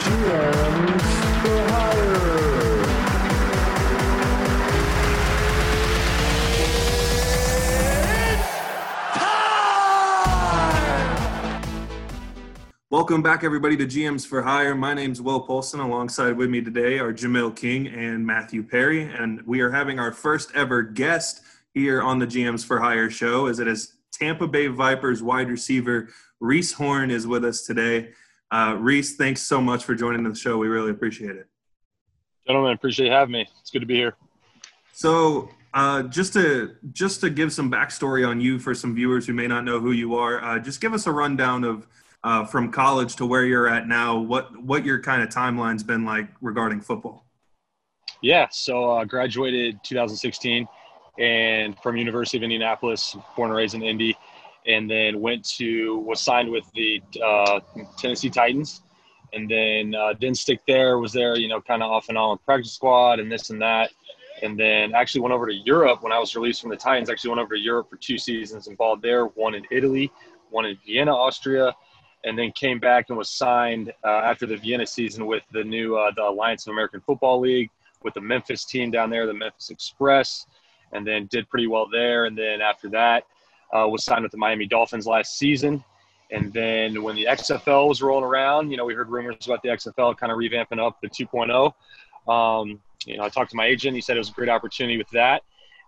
GMs 4 Hire. Welcome back, everybody, to GMs 4 Hire. My name's Will Polson. Alongside with me today are Jamil King and Matthew Perry, and we are having our first ever guest here on the GMs 4 Hire show, as it is Tampa Bay Vipers wide receiver Reece Horn is with us today. Reece, thanks so much for joining the show. We really appreciate it. Gentlemen, appreciate you having me. It's good to be here. So just to give some backstory on you for some viewers who may not know who you are, just give us a rundown of from college to where you're at now, what your kind of timeline's been like regarding football. Yeah, so I graduated 2016 and from University of Indianapolis, born and raised in Indy. And then was signed with the Tennessee Titans, and then didn't stick there, was there, kind of off and on with practice squad and this and that. And then actually went over to Europe when I was released from the Titans, actually went over to Europe for 2 seasons and balled there, one in Italy, one in Vienna, Austria, and then came back and was signed after the Vienna season with the new the Alliance of American Football League with the Memphis team down there, the Memphis Express, and then did pretty well there. And then after that, was signed with the Miami Dolphins last season. And then when the XFL was rolling around, we heard rumors about the XFL kind of revamping up the 2.0. I talked to my agent. He said it was a great opportunity with that.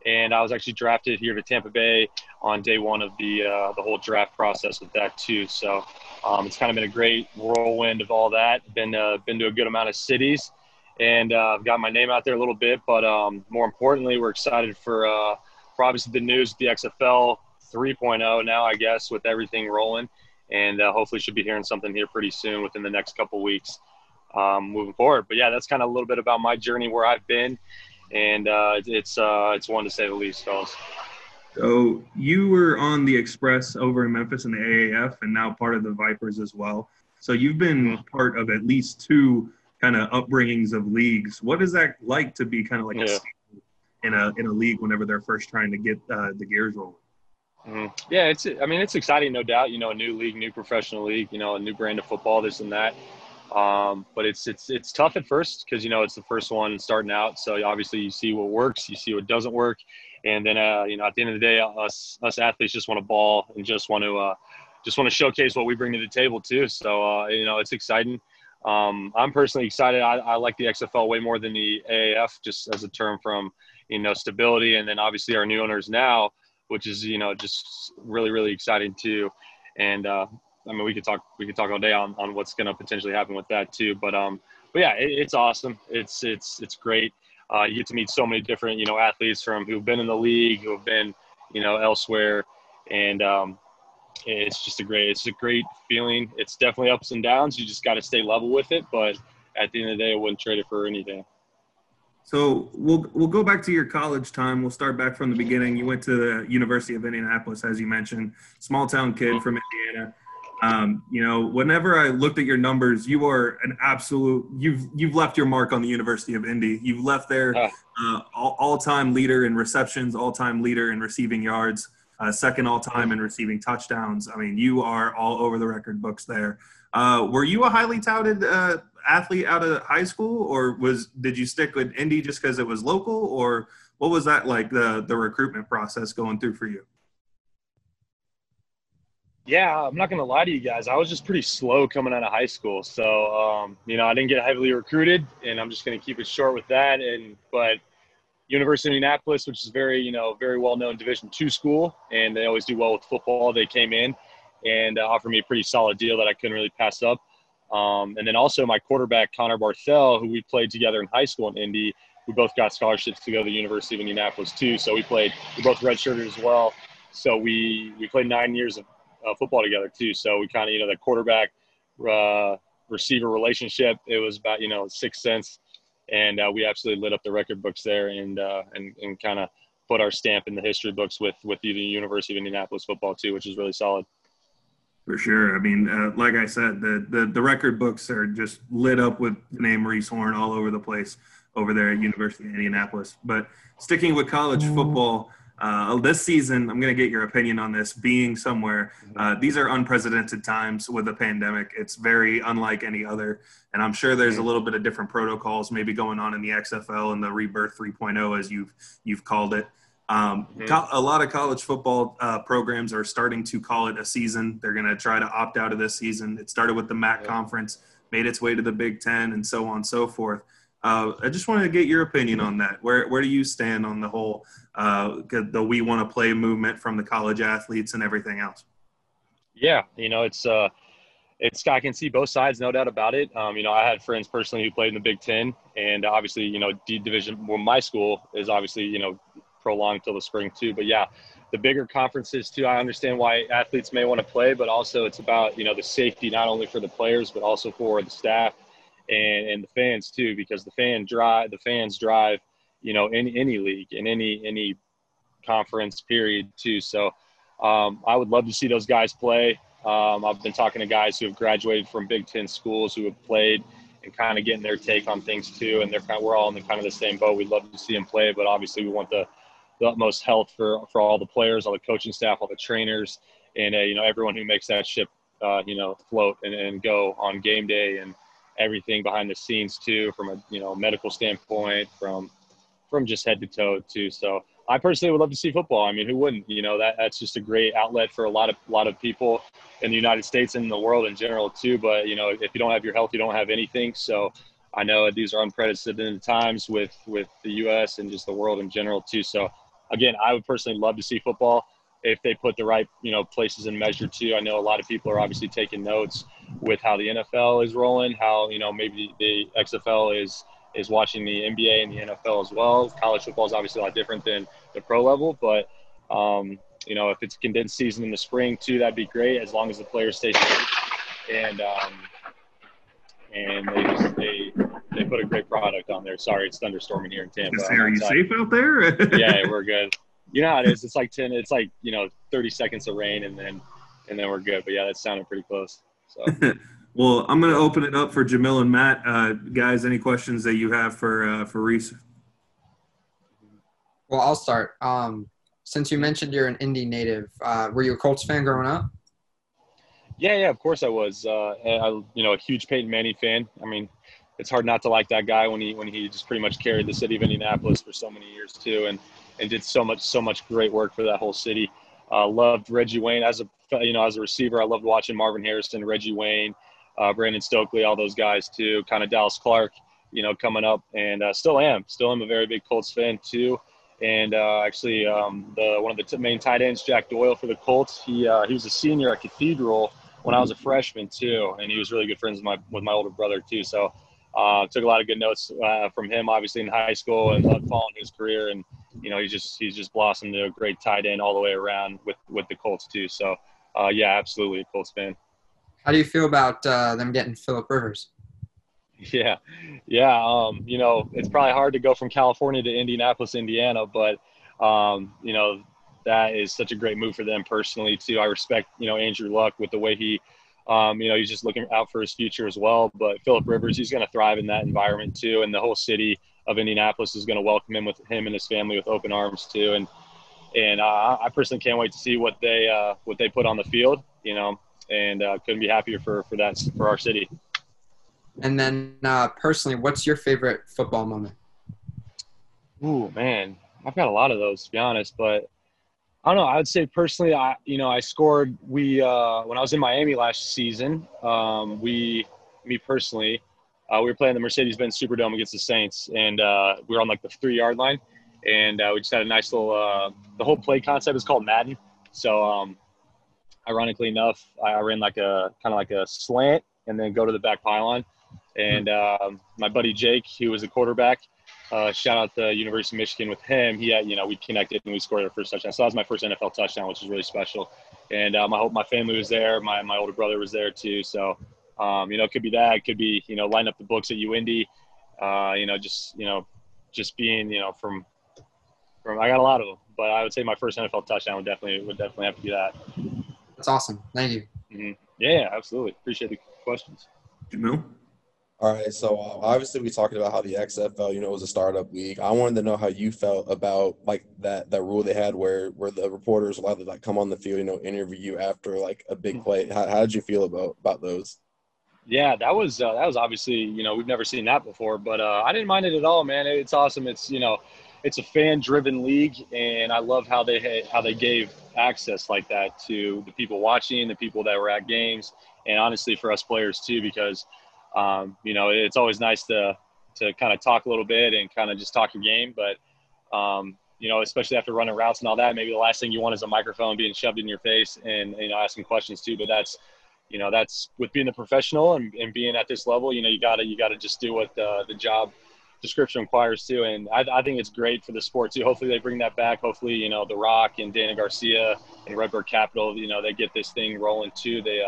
And I was actually drafted here to Tampa Bay on day one of the whole draft process with that too. So it's kind of been a great whirlwind of all that. Been to a good amount of cities and got my name out there a little bit. But more importantly, we're excited for obviously the news, the XFL 3.0 now, I guess, with everything rolling, and hopefully should be hearing something here pretty soon within the next couple weeks moving forward. But yeah, that's kind of a little bit about my journey, where I've been, and it's one to say the least, fellas. So you were on the Express over in Memphis in the AAF and now part of the Vipers as well. So you've been part of at least 2 kind of upbringings of leagues. What is that like to be kind of like a senior in a league whenever they're first trying to get the gears rolling? Mm-hmm. Yeah, it's exciting, no doubt, a new league, new professional league, a new brand of football, this and that. But it's tough at first because, it's the first one starting out. So obviously you see what works, you see what doesn't work. And then, at the end of the day, us athletes just want to ball and just want to showcase what we bring to the table too. So, it's exciting. I'm personally excited. I like the XFL way more than the AAF, just as a term from, stability. And then obviously our new owners now, which is, just really, really exciting too. And we could talk all day on what's going to potentially happen with that too. But yeah, it's awesome. It's great. You get to meet so many different, athletes from who've been in the league, who have been, elsewhere. And it's just a great feeling. It's definitely ups and downs. You just got to stay level with it. But at the end of the day, I wouldn't trade it for anything. So we'll go back to your college time. We'll start back from the beginning. You went to the University of Indianapolis, as you mentioned, small town kid from Indiana. Whenever I looked at your numbers, you are an absolute. You've left your mark on the University of Indy. You've left their all-time leader in receptions, all-time leader in receiving yards, second all-time in receiving touchdowns. I mean, you are all over the record books there. Were you a highly touted athlete out of high school, or did you stick with Indy just because it was local, or what was that like, the recruitment process going through for you? Yeah, I'm not going to lie to you guys. I was just pretty slow coming out of high school. So, I didn't get heavily recruited, and I'm just going to keep it short with that. But University of Indianapolis, which is very well-known Division II school, and they always do well with football, they came in and offered me a pretty solid deal that I couldn't really pass up. And then also my quarterback, Connor Barthel, who we played together in high school in Indy, we both got scholarships to go to the University of Indianapolis too. So we both redshirted as well. So we played 9 years of football together too. So we kind of, the quarterback receiver relationship, it was about, sixth sense. And we absolutely lit up the record books there and kind of put our stamp in the history books with the University of Indianapolis football too, which is really solid. For sure. I mean, like I said, the record books are just lit up with the name Reece Horn all over the place over there at University of Indianapolis. But sticking with college football, This season, I'm going to get your opinion on this, being somewhere. These are unprecedented times with the pandemic. It's very unlike any other. And I'm sure there's a little bit of different protocols maybe going on in the XFL and the Rebirth 3.0, as you've called it. A lot of college football programs are starting to call it a season. They're going to try to opt out of this season. It started with the MAC conference, made its way to the Big Ten, and so on and so forth. I just wanted to get your opinion on that. Where do you stand on the whole the we want to play movement from the college athletes and everything else? Yeah, you know, it's I can see both sides, no doubt about it. You know, I had friends personally who played in the Big Ten, and obviously, you know, D Division, well, my school is obviously, you know, prolonged till the spring too. But yeah, the bigger conferences too, I understand why athletes may want to play, but also it's about, you know, the safety, not only for the players, but also for the staff and the fans too, because the fans drive, you know, in any league, in any conference period too. So I would love to see those guys play. I've been talking to guys who have graduated from Big Ten schools who have played and kind of getting their take on things too. And we're all in the kind of the same boat. We'd love to see them play, but obviously we want the utmost health for all the players, all the coaching staff, all the trainers, and you know, everyone who makes that ship, you know, float and go on game day, and everything behind the scenes too, from a, you know, medical standpoint, from just head to toe too. So I personally would love to see football. I mean, who wouldn't? You know, that's just a great outlet for a lot of people in the United States and in the world in general too. But you know, if you don't have your health, you don't have anything. So I know these are unprecedented times with the U.S. and just the world in general too. So again, I would personally love to see football if they put the right, you know, places in measure too. I know a lot of people are obviously taking notes with how the NFL is rolling, how, you know, maybe the XFL is watching the NBA and the NFL as well. College football is obviously a lot different than the pro level, but, you know, if it's a condensed season in the spring too, that'd be great, as long as the players stay safe and they put a great product on there. Sorry, it's thunderstorming here in Tampa. Are you safe out there? Yeah, we're good. You know how it is. It's like 30 seconds of rain, and then we're good. But yeah, that sounded pretty close. So, well, I'm gonna open it up for Jamil and Matt. Guys, any questions that you have for Reece? Well, I'll start. Since you mentioned you're an Indy native, were you a Colts fan growing up? Yeah, of course I was. A huge Peyton Manning fan. I mean, it's hard not to like that guy when he just pretty much carried the city of Indianapolis for so many years too, and did so much great work for that whole city. Loved Reggie Wayne as a receiver. I loved watching Marvin Harrison, Reggie Wayne, Brandon Stokley, all those guys too. Kind of Dallas Clark, you know, coming up, and still am a very big Colts fan too. And actually, one of the main tight ends, Jack Doyle for the Colts, he was a senior at Cathedral when I was a freshman too, and he was really good friends with my older brother too. So. Took a lot of good notes from him, obviously, in high school, and loved following his career. And, you know, he's just blossomed into a great tight end all the way around with the Colts, too. So, yeah, absolutely a Colts fan. How do you feel about them getting Phillip Rivers? Yeah. You know, it's probably hard to go from California to Indianapolis, Indiana. But, you know, that is such a great move for them personally, too. I respect, you know, Andrew Luck with the way he – you know, he's just looking out for his future as well. But Phillip Rivers, he's going to thrive in that environment too, and the whole city of Indianapolis is going to welcome him with him and his family with open arms too. And I personally can't wait to see what they put on the field, you know, and couldn't be happier for that, for our city. And then personally, what's your favorite football moment? Ooh, man, I've got a lot of those, to be honest, but. I don't know. I would say personally, I scored. When I was in Miami last season, we were playing the Mercedes-Benz Superdome against the Saints, and we were on like the 3-yard line, and we just had a nice little. The whole play concept is called Madden. So, ironically enough, I ran like a kind of like a slant, and then go to the back pylon, and my buddy Jake, he was the quarterback. Shout out to University of Michigan with him. We connected and we scored our first touchdown. So that was my first NFL touchdown, which was really special. And I hope my family was there. My older brother was there too. So, you know, it could be that. It could be, you know, line up the books at UIndy. Just being, you know, from I got a lot of them. But I would say my first NFL touchdown would definitely have to be that. That's awesome. Thank you. Mm-hmm. Yeah, absolutely. Appreciate the questions. Jamil? All right, so obviously we talked about how the XFL, was a startup league. I wanted to know how you felt about like that rule they had where the reporters allowed to like come on the field, interview you after like a big play. How did you feel about those? Yeah, that was obviously, we've never seen that before, but I didn't mind it at all, man. It's awesome. It's it's a fan-driven league, and I love how they gave access like that to the people watching, the people that were at games, and honestly for us players too, because it's always nice to kind of talk a little bit and kind of just talk your game. But, especially after running routes and all that, maybe the last thing you want is a microphone being shoved in your face and, asking questions too. But that's with being a professional and being at this level, you gotta just do what the job description requires too. And I think it's great for the sport too. Hopefully they bring that back. Hopefully, The Rock and Dany Garcia and Redbird Capital, they get this thing rolling too. They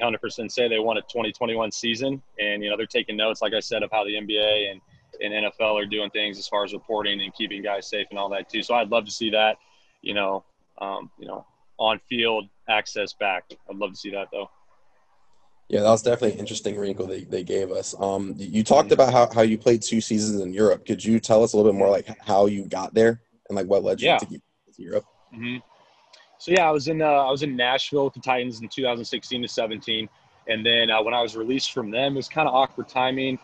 100% say they want a 2021 season, and they're taking notes, like I said, of how the NBA and NFL are doing things as far as reporting and keeping guys safe and all that too. So I'd love to see that, on field access back. I'd love to see that though. Yeah, that was definitely an interesting wrinkle they gave us. You talked about how you played 2 seasons in Europe. Could you tell us a little bit more like how you got there and like what led you to Europe? Mm-hmm. So yeah, I was in Nashville with the Titans in 2016 to 2017, and then when I was released from them, it was kind of awkward timing.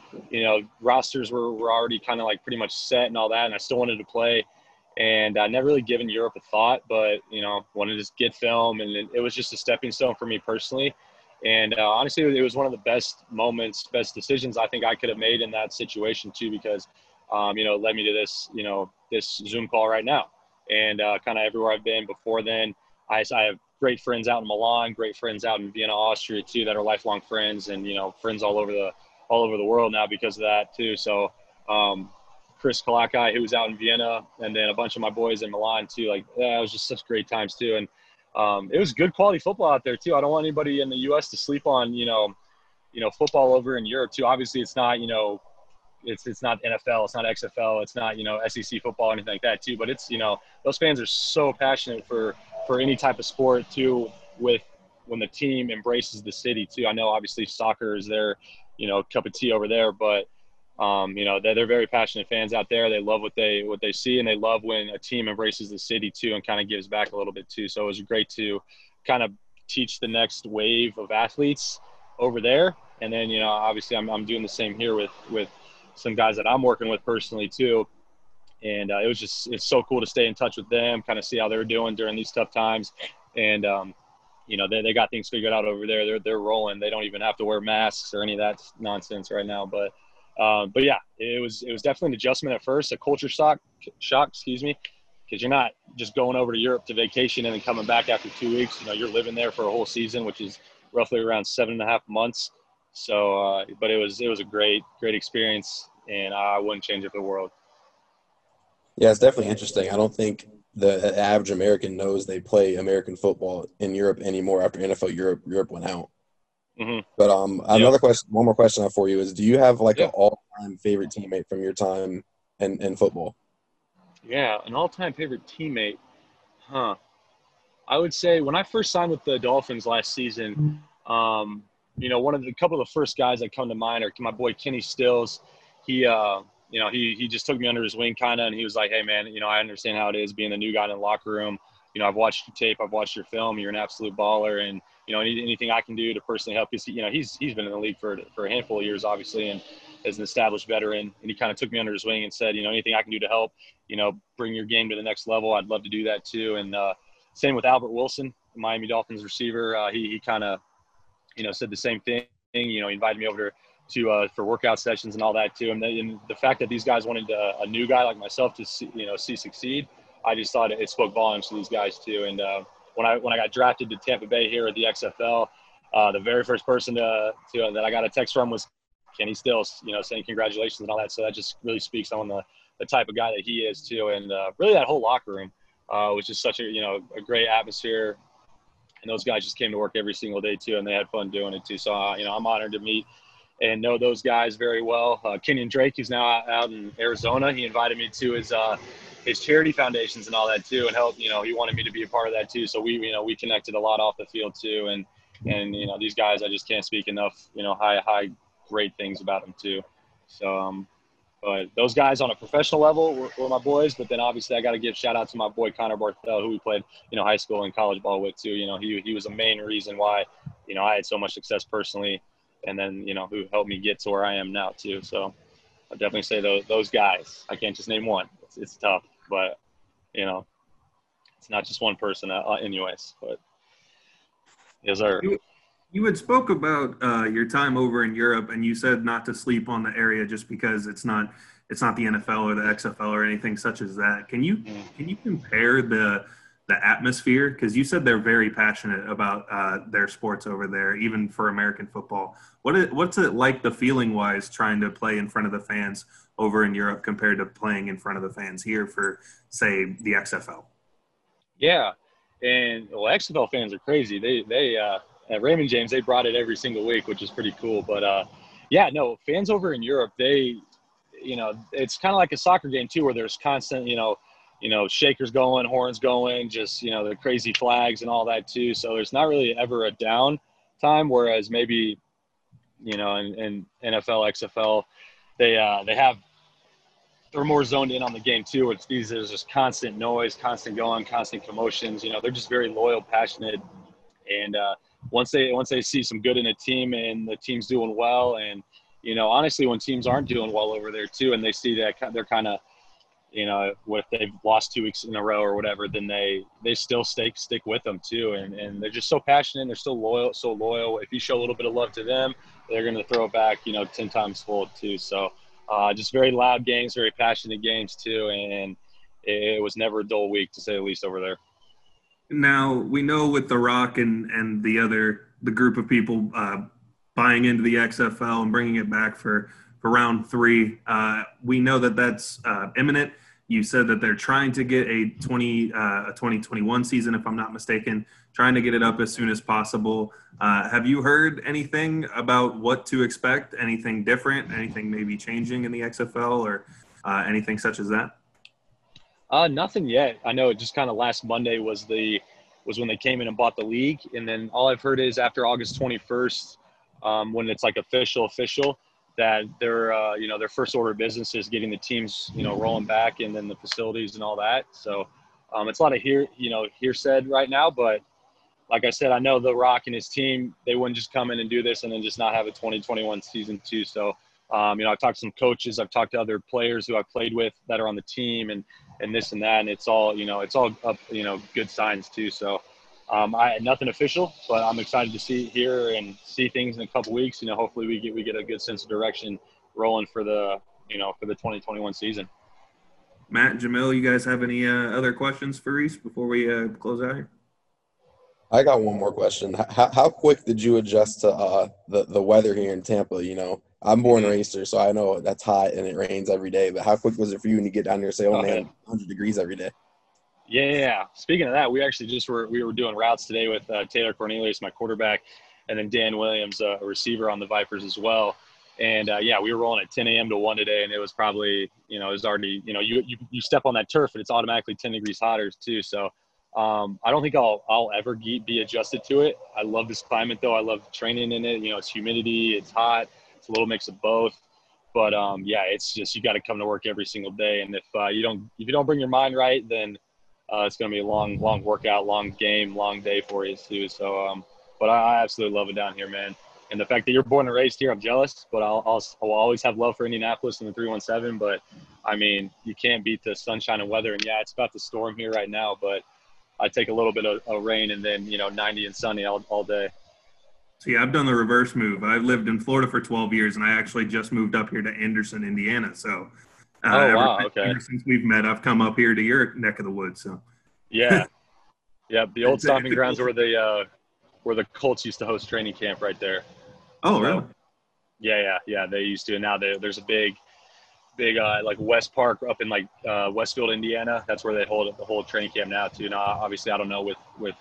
Rosters were already kind of like pretty much set and all that, and I still wanted to play, and I never really given Europe a thought, but wanted to just get film, and it was just a stepping stone for me personally. And honestly, it was one of the best moments, best decisions I think I could have made in that situation too, because it led me to this this Zoom call right now. And kind of everywhere I've been before then, I have great friends out in Milan, great friends out in Vienna, Austria too, that are lifelong friends, and friends all over the world now because of that too. So Chris Kalakai, who was out in Vienna, and then a bunch of my boys in Milan too. Like it was just such great times too, and it was good quality football out there too. I don't want anybody in the U.S. to sleep on football over in Europe too. Obviously, it's not it's not NFL, it's not XFL, it's not SEC football or anything like that too, but it's those fans are so passionate for any type of sport too, with when the team embraces the city too. I know obviously soccer is their cup of tea over there, but they're very passionate fans out there. They love what they see, and they love when a team embraces the city too and kind of gives back a little bit too. So it was great to kind of teach the next wave of athletes over there, and then obviously I'm doing the same here with some guys that I'm working with personally too. And it's so cool to stay in touch with them, kind of see how they're doing during these tough times. And, they got things figured out over there. They're rolling. They don't even have to wear masks or any of that nonsense right now. But yeah, it was definitely an adjustment at first, a culture shock, excuse me, because you're not just going over to Europe to vacation and then coming back after 2 weeks. You're living there for a whole season, which is roughly around 7.5 months. So, but it was a great experience, and I wouldn't change it for the world. Yeah, it's definitely interesting. I don't think the average American knows they play American football in Europe anymore after NFL Europe went out. Mm-hmm. But another question, one more question I have for you is: do you have an all-time favorite teammate from your time in football? Yeah, an all-time favorite teammate, huh? I would say when I first signed with the Dolphins last season, a couple of the first guys that come to mind are my boy Kenny Stills. He, he just took me under his wing kind of, and he was like, "Hey man, I understand how it is being the new guy in the locker room. I've watched your tape, I've watched your film. You're an absolute baller, and anything I can do to personally help you." He's been in the league for a handful of years, obviously, and is an established veteran. And he kind of took me under his wing and said, "Anything I can do to help, bring your game to the next level, I'd love to do that too." And same with Albert Wilson, Miami Dolphins receiver. He kind of said the same thing, he invited me over to for workout sessions and all that too. And the fact that these guys wanted a new guy like myself to see succeed, I just thought it spoke volumes to these guys too. And when I got drafted to Tampa Bay here at the XFL, the very first person that I got a text from was Kenny Stills, saying congratulations and all that. So that just really speaks on the type of guy that he is too. And really that whole locker room was just such a great atmosphere. And those guys just came to work every single day too, and they had fun doing it too. So, I'm honored to meet and know those guys very well. Kenyon Drake, who's now out in Arizona, he invited me to his charity foundations and all that too, and help. He wanted me to be a part of that too. So we connected a lot off the field too, and these guys, I just can't speak enough. High great things about him too. So, but those guys on a professional level were my boys. But then obviously I got to give shout out to my boy Connor Barthel, who we played, high school and college ball with too. He was the main reason why, I had so much success personally, and then, who helped me get to where I am now too. So I'll definitely say those guys. I can't just name one. It's tough, but it's not just one person anyways, but yes, sir. You had spoke about your time over in Europe, and you said not to sleep on the area just because it's not the NFL or the XFL or anything such as that. Can you compare the atmosphere? Because you said they're very passionate about their sports over there, even for American football. What's it like, the feeling wise, trying to play in front of the fans over in Europe compared to playing in front of the fans here for, say, the XFL? Yeah, and XFL fans are crazy. They at Raymond James, they brought it every single week, which is pretty cool. But, fans over in Europe, it's kind of like a soccer game too, where there's constant, shakers going, horns going, just, the crazy flags and all that too. So there's not really ever a down time, whereas maybe, in NFL, XFL, they're more zoned in on the game too. There's just constant noise, constant going, constant commotions. They're just very loyal, passionate, and, once they see some good in a team and the team's doing well, and honestly, when teams aren't doing well over there too, and they see that they're kind of, if they've lost 2 weeks in a row or whatever, then they still stick with them too, and they're just so passionate, and they're still loyal. If you show a little bit of love to them, they're going to throw it back, 10 times full too. So just very loud games, very passionate games too, and it was never a dull week, to say the least, over there. Now, we know with The Rock and the group of people buying into the XFL and bringing it back for round three, we know that that's imminent. You said that they're trying to get a 2021 season, if I'm not mistaken, trying to get it up as soon as possible. Have you heard anything about what to expect, anything different, anything maybe changing in the XFL or anything such as that? Nothing yet. I know it just kind of last Monday was when they came in and bought the league. And then all I've heard is after August 21st, when it's like official, that their first order of business is getting the teams, rolling back, and then the facilities and all that. So it's a lot of hearsay right now. But like I said, I know The Rock and his team, they wouldn't just come in and do this and then just not have a 2021 season too. So, I've talked to some coaches, I've talked to other players who I've played with that are on the team and this and that, and it's all up, good signs too. So nothing official, but I'm excited to see things in a couple weeks. Hopefully we get a good sense of direction rolling for the 2021 season. Matt, Jamil, you guys have any other questions for Reece before we close out here? I got one more question. How quick did you adjust to the weather here in Tampa? I'm born racer, so I know that's hot and it rains every day. But how quick was it for you when you get down there and say, oh, man, 100 degrees every day? Yeah. Speaking of that, we actually we were doing routes today with Taylor Cornelius, my quarterback, and then Dan Williams, a receiver on the Vipers as well. And, we were rolling at 10 a.m. to 1 today, and it was probably, it was already, you step on that turf and it's automatically 10 degrees hotter too. So I don't think I'll ever be adjusted to it. I love this climate, though. I love training in it. It's humidity, it's hot. It's a little mix of both, but it's just, you got to come to work every single day. And if you don't bring your mind right, then it's going to be a long workout, long game, long day for you too. So, but I absolutely love it down here, man. And the fact that you're born and raised here, I'm jealous. But I'll always have love for Indianapolis and the 317. But I mean, you can't beat the sunshine and weather. And it's about to storm here right now, but I take a little bit of rain, and then 90 and sunny all day. So, I've done the reverse move. I've lived in Florida for 12 years, and I actually just moved up here to Anderson, Indiana. So, ever since we've met, I've come up here to your neck of the woods. So, yeah, the old stomping grounds where the Colts used to host training camp right there. Oh, so, really? Yeah. They used to, and now there's a big West Park up in Westfield, Indiana. That's where they hold the whole training camp now too. Now, obviously, I don't know with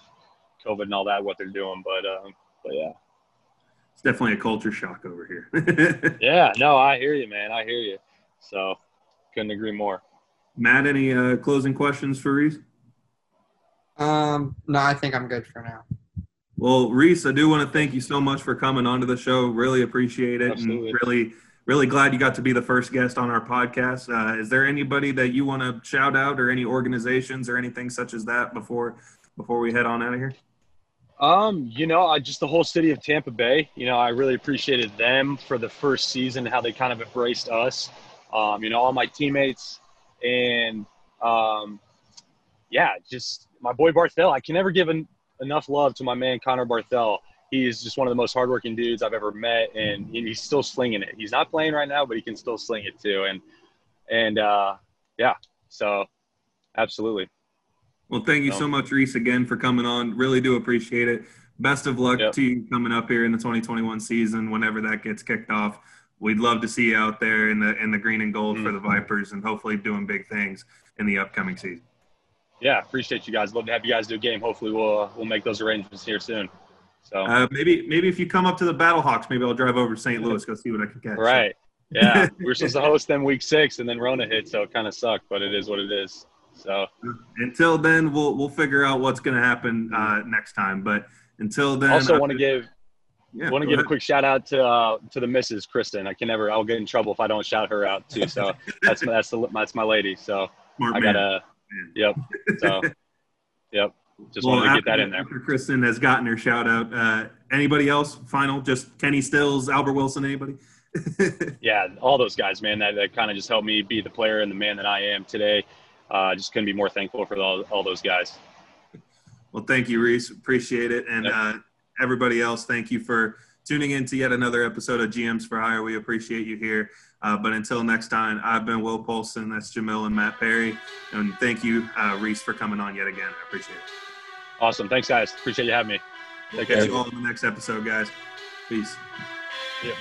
COVID and all that what they're doing, but yeah. It's definitely a culture shock over here. Yeah, no, I hear you, man. I hear you. So, couldn't agree more. Matt, any closing questions for Reece? No, I think I'm good for now. Well, Reece, I do want to thank you so much for coming onto the show. Really appreciate it. Absolutely. And really glad you got to be the first guest on our podcast. Is there anybody that you want to shout out or any organizations or anything such as that before we head on out of here? Just the whole city of Tampa Bay, I really appreciated them for the first season, how they kind of embraced us, all my teammates and, just my boy Barthel. I can never give enough love to my man, Connor Barthel. He is just one of the most hardworking dudes I've ever met, and he's still slinging it. He's not playing right now, but he can still sling it too. So absolutely. Well, thank you so much, Reece, again for coming on. Really do appreciate it. Best of luck to you coming up here in the 2021 season, whenever that gets kicked off. We'd love to see you out there in the green and gold for the Vipers, and hopefully doing big things in the upcoming season. Yeah, appreciate you guys. Love to have you guys do a game. Hopefully we'll make those arrangements here soon. So maybe if you come up to the Battlehawks, maybe I'll drive over to St. Louis, go see what I can catch. Right. Yeah, we were supposed to host them week 6, and then Rona hit, so it kind of sucked, but it is what it is. So until then, we'll figure out what's going to happen next time. But until then, also want to give a quick shout out to the Mrs. Kristen. I'll get in trouble if I don't shout her out too. So that's my lady. So smart man. Just wanted to get that in there. After Kristen has gotten her shout out. Anybody else? Final, just Kenny Stills, Albert Wilson, anybody? Yeah, all those guys, man. That kind of just helped me be the player and the man that I am today. Just couldn't be more thankful for all those guys. Well, thank you, Reece. Appreciate it. And everybody else, thank you for tuning in to yet another episode of GMs for Hire. We appreciate you here. But until next time, I've been Will Polson. That's Jamil and Matt Perry. And thank you, Reece, for coming on yet again. I appreciate it. Awesome. Thanks, guys. Appreciate you having me. Take care. Catch you all in the next episode, guys. Peace. Yeah.